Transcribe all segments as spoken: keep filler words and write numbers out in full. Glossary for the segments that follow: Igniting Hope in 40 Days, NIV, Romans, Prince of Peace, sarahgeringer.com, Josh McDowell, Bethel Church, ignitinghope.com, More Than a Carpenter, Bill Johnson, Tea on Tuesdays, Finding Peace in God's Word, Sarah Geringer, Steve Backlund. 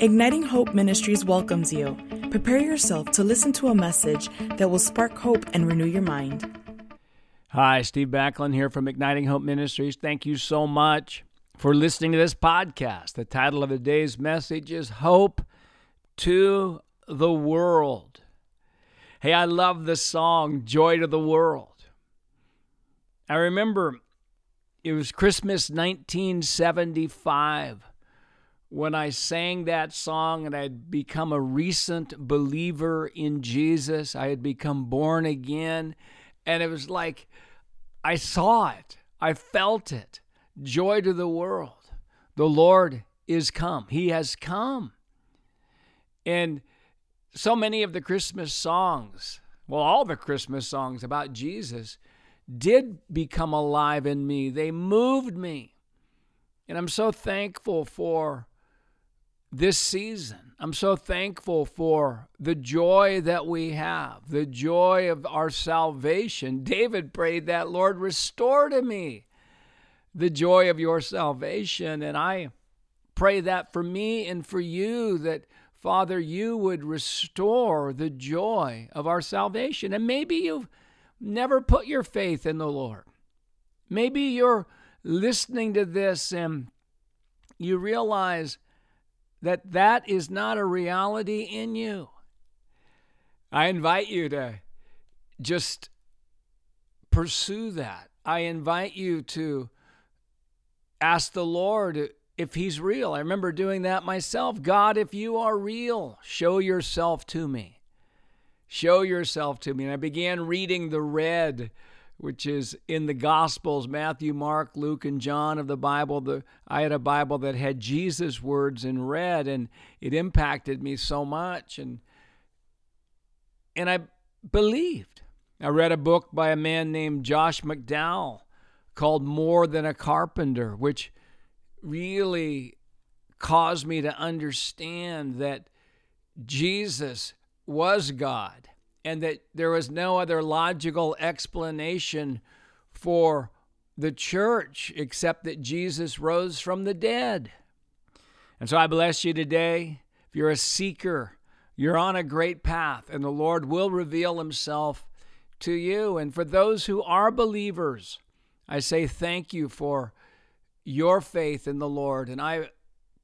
Igniting Hope Ministries welcomes you. Prepare yourself to listen to a message that will spark hope and renew your mind. Hi, Steve Backlund here from Igniting Hope Ministries. Thank you so much for listening to this podcast. The title of today's message is Hope to the World. Hey, I love the song, Joy to the World. I remember it was Christmas nineteen seventy-five when I sang that song, and I had become a recent believer in Jesus. I had become born again. And it was like, I saw it. I felt it. Joy to the world. The Lord is come. He has come. And so many of the Christmas songs, well, all the Christmas songs about Jesus did become alive in me. They moved me. And I'm so thankful for this season. I'm so thankful for the joy that we have, the joy of our salvation. David prayed that, Lord, restore to me the joy of your salvation. And I pray that for me and for you, that, Father, you would restore the joy of our salvation. And maybe you've never put your faith in the Lord. Maybe you're listening to this and you realize that that is not a reality in you. I invite you to just pursue that. I invite you to ask the Lord if he's real. I remember doing that myself. God, if you are real, show yourself to me. Show yourself to me. And I began reading the red, which is in the Gospels, Matthew, Mark, Luke, and John of the Bible. The, I had a Bible that had Jesus' words in red, and it impacted me so much. And, and I believed. I read a book by a man named Josh McDowell called More Than a Carpenter, which really caused me to understand that Jesus was God, and that there was no other logical explanation for the church except that Jesus rose from the dead. And so I bless you today. If you're a seeker, you're on a great path, and the Lord will reveal himself to you. And for those who are believers, I say thank you for your faith in the Lord. And I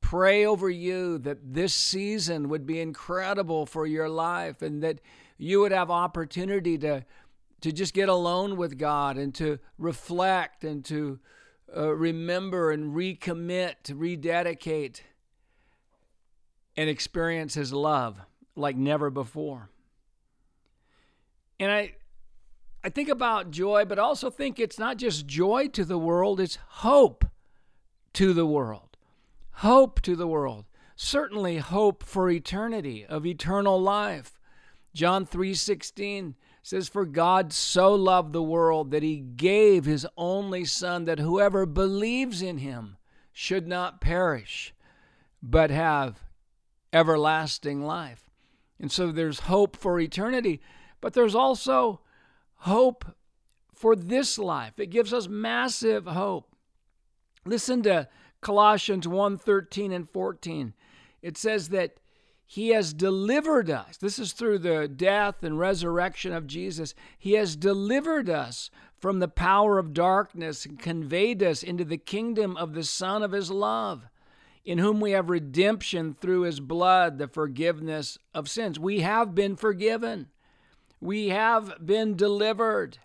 pray over you that this season would be incredible for your life, and that you would have opportunity to, to just get alone with God, and to reflect, and to uh, remember and recommit, rededicate, and experience his love like never before. And I, I think about joy, but also think it's not just joy to the world, it's hope to the world. Hope to the world. Certainly hope for eternity, of eternal life. John three sixteen says, for God so loved the world that he gave his only son, that whoever believes in him should not perish, but have everlasting life. And so there's hope for eternity, but there's also hope for this life. It gives us massive hope. Listen to Colossians one thirteen and fourteen. It says that he has delivered us. This is through the death and resurrection of Jesus. He has delivered us from the power of darkness and conveyed us into the kingdom of the Son of his love, in whom we have redemption through his blood, the forgiveness of sins. We have been forgiven. We have been delivered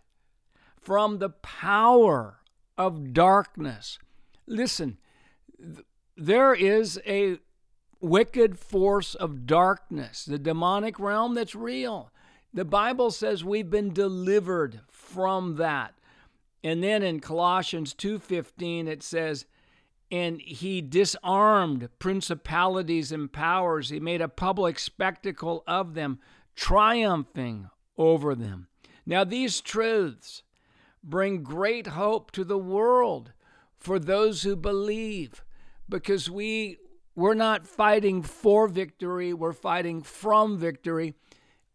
from the power of darkness. Listen, there is a wicked force of darkness, the demonic realm, that's real. The Bible says we've been delivered from that. And then in Colossians two fifteen, it says, and he disarmed principalities and powers. He made a public spectacle of them, triumphing over them. Now these truths bring great hope to the world for those who believe, because we We're not fighting for victory, we're fighting from victory.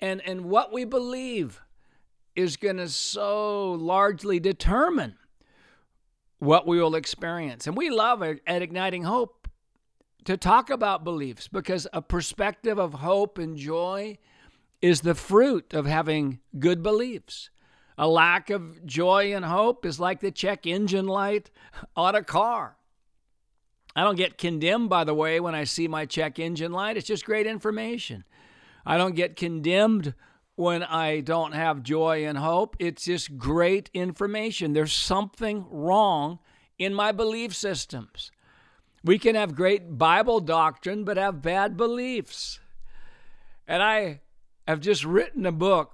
And, and what we believe is going to so largely determine what we will experience. And we love at Igniting Hope to talk about beliefs, because a perspective of hope and joy is the fruit of having good beliefs. A lack of joy and hope is like the check engine light on a car. I don't get condemned, by the way, when I see my check engine light. It's just great information. I don't get condemned when I don't have joy and hope. It's just great information. There's something wrong in my belief systems. We can have great Bible doctrine, but have bad beliefs. And I have just written a book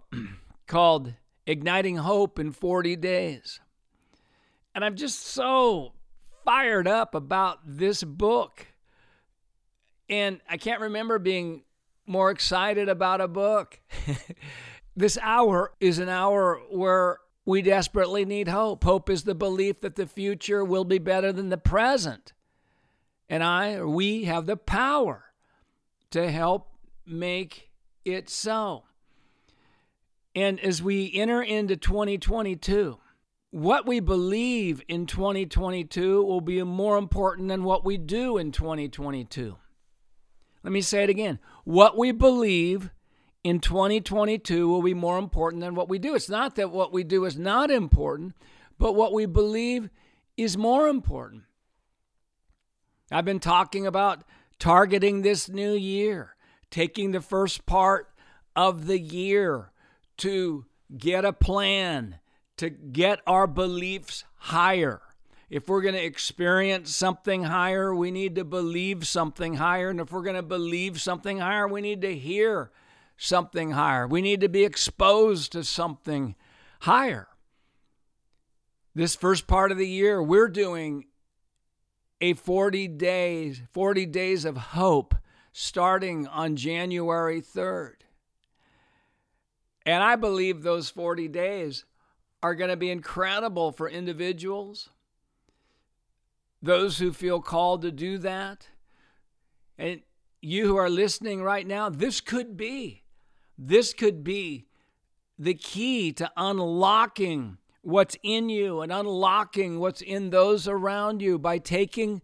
called Igniting Hope in forty days. And I'm just so fired up about this book. And I can't remember being more excited about a book. This hour is an hour where we desperately need hope. Hope is the belief that the future will be better than the present. And I, or we, have the power to help make it so. And as we enter into twenty twenty-two, what we believe in twenty twenty-two will be more important than what we do in twenty twenty-two. Let me say it again. What we believe in twenty twenty-two will be more important than what we do. It's not that what we do is not important, but what we believe is more important. I've been talking about targeting this new year, taking the first part of the year to get a plan, to get our beliefs higher. If we're going to experience something higher, we need to believe something higher. And if we're going to believe something higher, we need to hear something higher. We need to be exposed to something higher. This first part of the year, we're doing a forty days, forty days of hope starting on January third. And I believe those forty days are going to be incredible for individuals, those who feel called to do that. And you who are listening right now, this could be, this could be the key to unlocking what's in you and unlocking what's in those around you by taking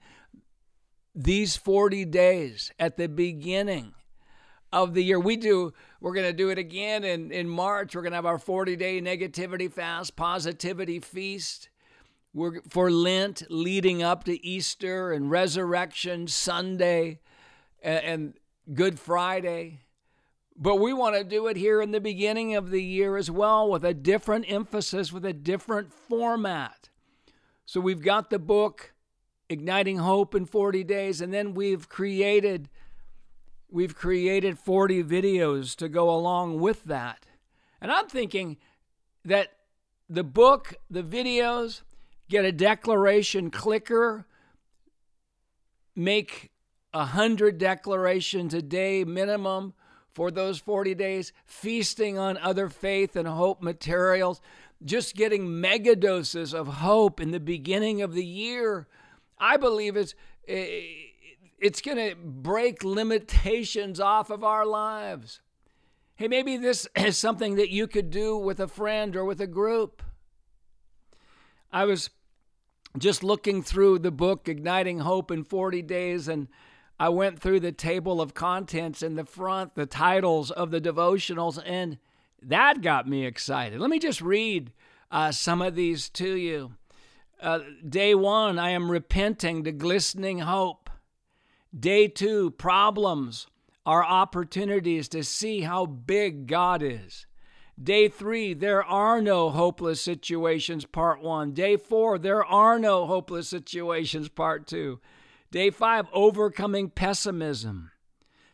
these forty days at the beginning of the year. We do, we're going to do it again in, in March. We're going to have our forty-day negativity fast, positivity feast. We're, for Lent, leading up to Easter and Resurrection Sunday and, and Good Friday. But we want to do it here in the beginning of the year as well, with a different emphasis, with a different format. So we've got the book, Igniting Hope in forty days, and then we've created we've created forty videos to go along with that. And I'm thinking that the book, the videos, get a declaration clicker, make one hundred declarations a day minimum for those forty days, feasting on other faith and hope materials, just getting mega doses of hope in the beginning of the year. I believe it's, it's going to break limitations off of our lives. Hey, maybe this is something that you could do with a friend or with a group. I was just looking through the book, Igniting Hope in forty days, and I went through the table of contents in the front, the titles of the devotionals, and that got me excited. Let me just read uh, some of these to you. Uh, day one, I am repenting to glistening hope. Day two, problems are opportunities to see how big God is. Day three, there are no hopeless situations, part one. Day four, there are no hopeless situations, part two. Day five, overcoming pessimism.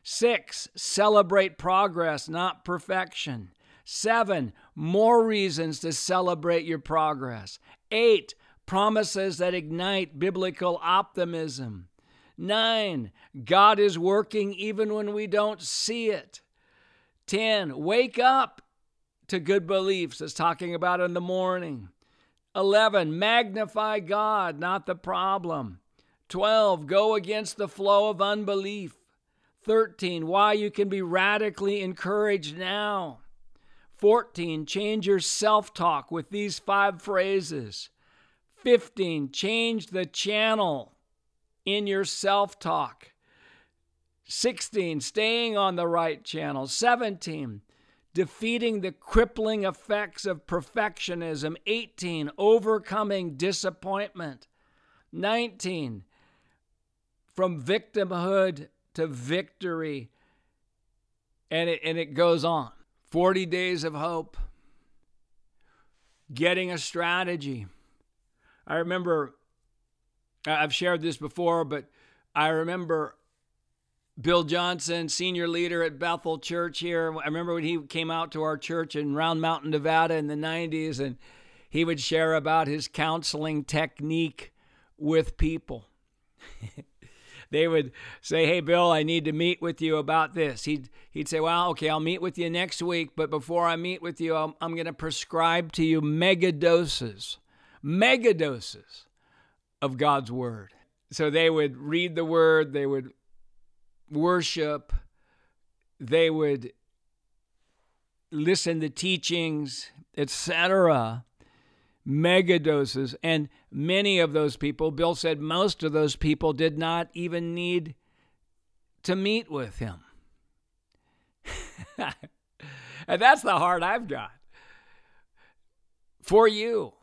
Six, celebrate progress, not perfection. Seven, more reasons to celebrate your progress. Eight, promises that ignite biblical optimism. Nine, God is working even when we don't see it. Ten, wake up to good beliefs, as talking about in the morning. Eleven, magnify God, not the problem. Twelve, go against the flow of unbelief. Thirteen, why you can be radically encouraged now. Fourteen, change your self-talk with these five phrases. Fifteen, change the channel in your self-talk. sixteen, staying on the right channel. seventeen, defeating the crippling effects of perfectionism. eighteen, overcoming disappointment. nineteen, from victimhood to victory. And it, and it goes on. forty days of hope. Getting a strategy. I remember, I've shared this before, but I remember Bill Johnson, senior leader at Bethel Church here. I remember when he came out to our church in Round Mountain, Nevada in the nineties, and he would share about his counseling technique with people. They would say, hey, Bill, I need to meet with you about this. He'd, he'd say, well, okay, I'll meet with you next week, but before I meet with you, I'm, I'm going to prescribe to you mega doses, mega doses of God's word. So they would read the word, they would worship, they would listen to teachings, et cetera, mega doses. And many of those people, Bill said most of those people did not even need to meet with him. And that's the heart I've got for you.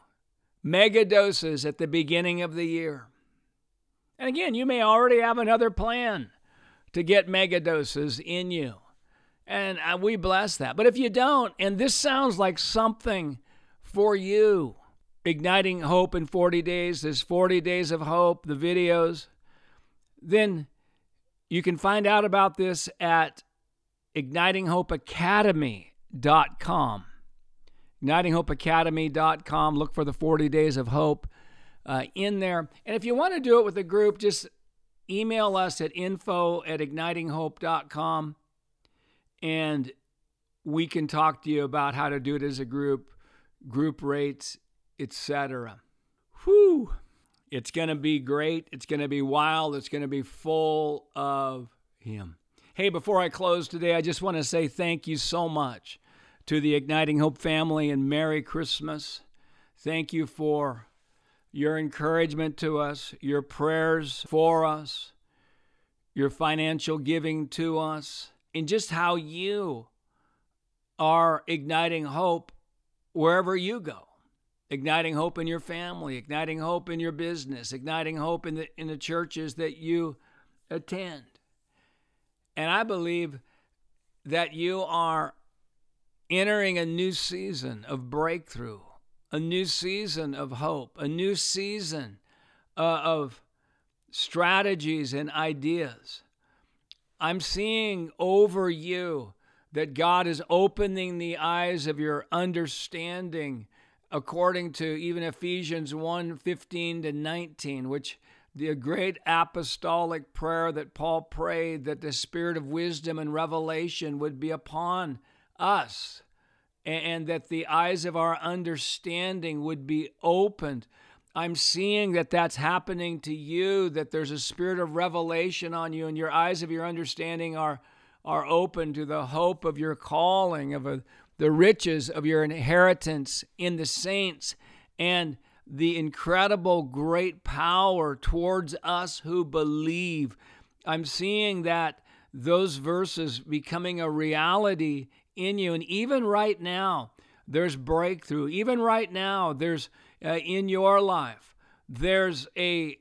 Mega doses at the beginning of the year. And again, you may already have another plan to get mega doses in you. And we bless that. But if you don't, and this sounds like something for you, Igniting Hope in forty Days, this forty Days of Hope, the videos, then you can find out about this at igniting hope academy dot com. igniting hope academy dot com. Look for the forty Days of Hope uh, in there. And if you want to do it with a group, just email us at info at igniting hope dot com, and we can talk to you about how to do it as a group, group rates, et cetera. Whew! It's going to be great. It's going to be wild. It's going to be full of Him. Hey, before I close today, I just want to say thank you so much to the Igniting Hope family, and Merry Christmas. Thank you for your encouragement to us, your prayers for us, your financial giving to us, and just how you are igniting hope wherever you go. Igniting hope in your family, igniting hope in your business, igniting hope in the in the churches that you attend. And I believe that you are entering a new season of breakthrough, a new season of hope, a new season uh, of strategies and ideas. I'm seeing over you that God is opening the eyes of your understanding, according to even Ephesians one, fifteen to nineteen, which the great apostolic prayer that Paul prayed, that the spirit of wisdom and revelation would be upon us, and that the eyes of our understanding would be opened. I'm seeing that that's happening to you, that there's a spirit of revelation on you, and your eyes of your understanding are, are open to the hope of your calling, of a the riches of your inheritance in the saints, and the incredible great power towards us who believe. I'm seeing that those verses becoming a reality in you. And even right now, there's breakthrough. Even right now, there's uh, in your life, there's a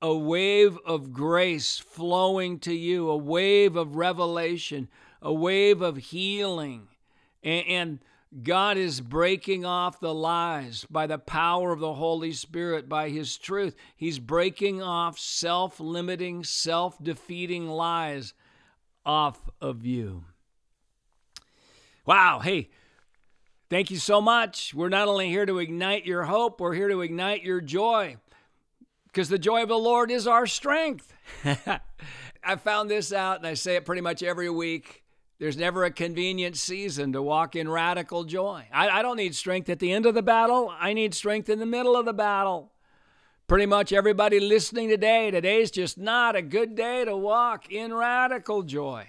a wave of grace flowing to you, a wave of revelation, a wave of healing. And God is breaking off the lies by the power of the Holy Spirit, by His truth. He's breaking off self-limiting, self-defeating lies off of you. Wow. Hey, thank you so much. We're not only here to ignite your hope, we're here to ignite your joy, because the joy of the Lord is our strength. I found this out, and I say it pretty much every week. There's never a convenient season to walk in radical joy. I, I don't need strength at the end of the battle. I need strength in the middle of the battle. Pretty much everybody listening today, today's just not a good day to walk in radical joy.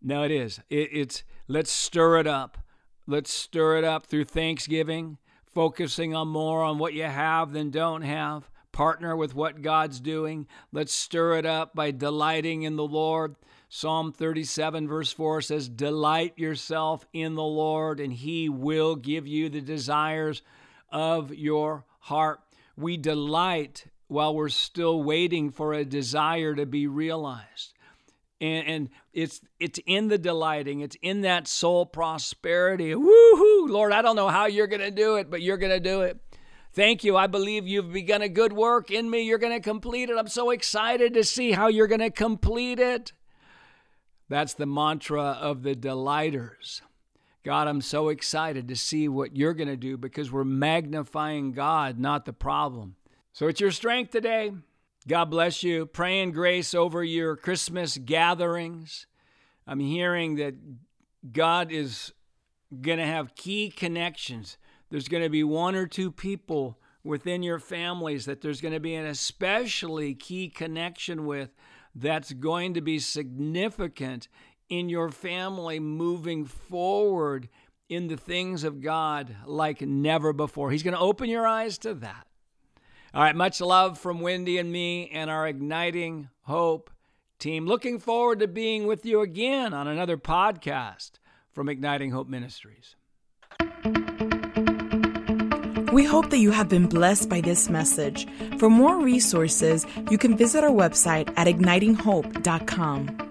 No, it is. It, it's let's stir it up. Let's stir it up through Thanksgiving, focusing on more on what you have than don't have, Partner with what God's doing. Let's stir it up by delighting in the Lord. Psalm thirty-seven verse four says, "Delight yourself in the Lord, and He will give you the desires of your heart." We delight while we're still waiting for a desire to be realized. And, and it's it's in the delighting. It's in that soul prosperity. Woo-hoo! Lord, I don't know how you're going to do it, but you're going to do it. Thank you. I believe you've begun a good work in me. You're going to complete it. I'm so excited to see how you're going to complete it. That's the mantra of the delighters. God, I'm so excited to see what you're going to do, because we're magnifying God, not the problem. So it's your strength today. God bless you. Praying grace over your Christmas gatherings. I'm hearing that God is going to have key connections. There's going to be one or two people within your families that there's going to be an especially key connection with that's going to be significant in your family moving forward in the things of God like never before. He's going to open your eyes to that. All right, much love from Wendy and me and our Igniting Hope team. Looking forward to being with you again on another podcast from Igniting Hope Ministries. We hope that you have been blessed by this message. For more resources, you can visit our website at igniting hope dot com.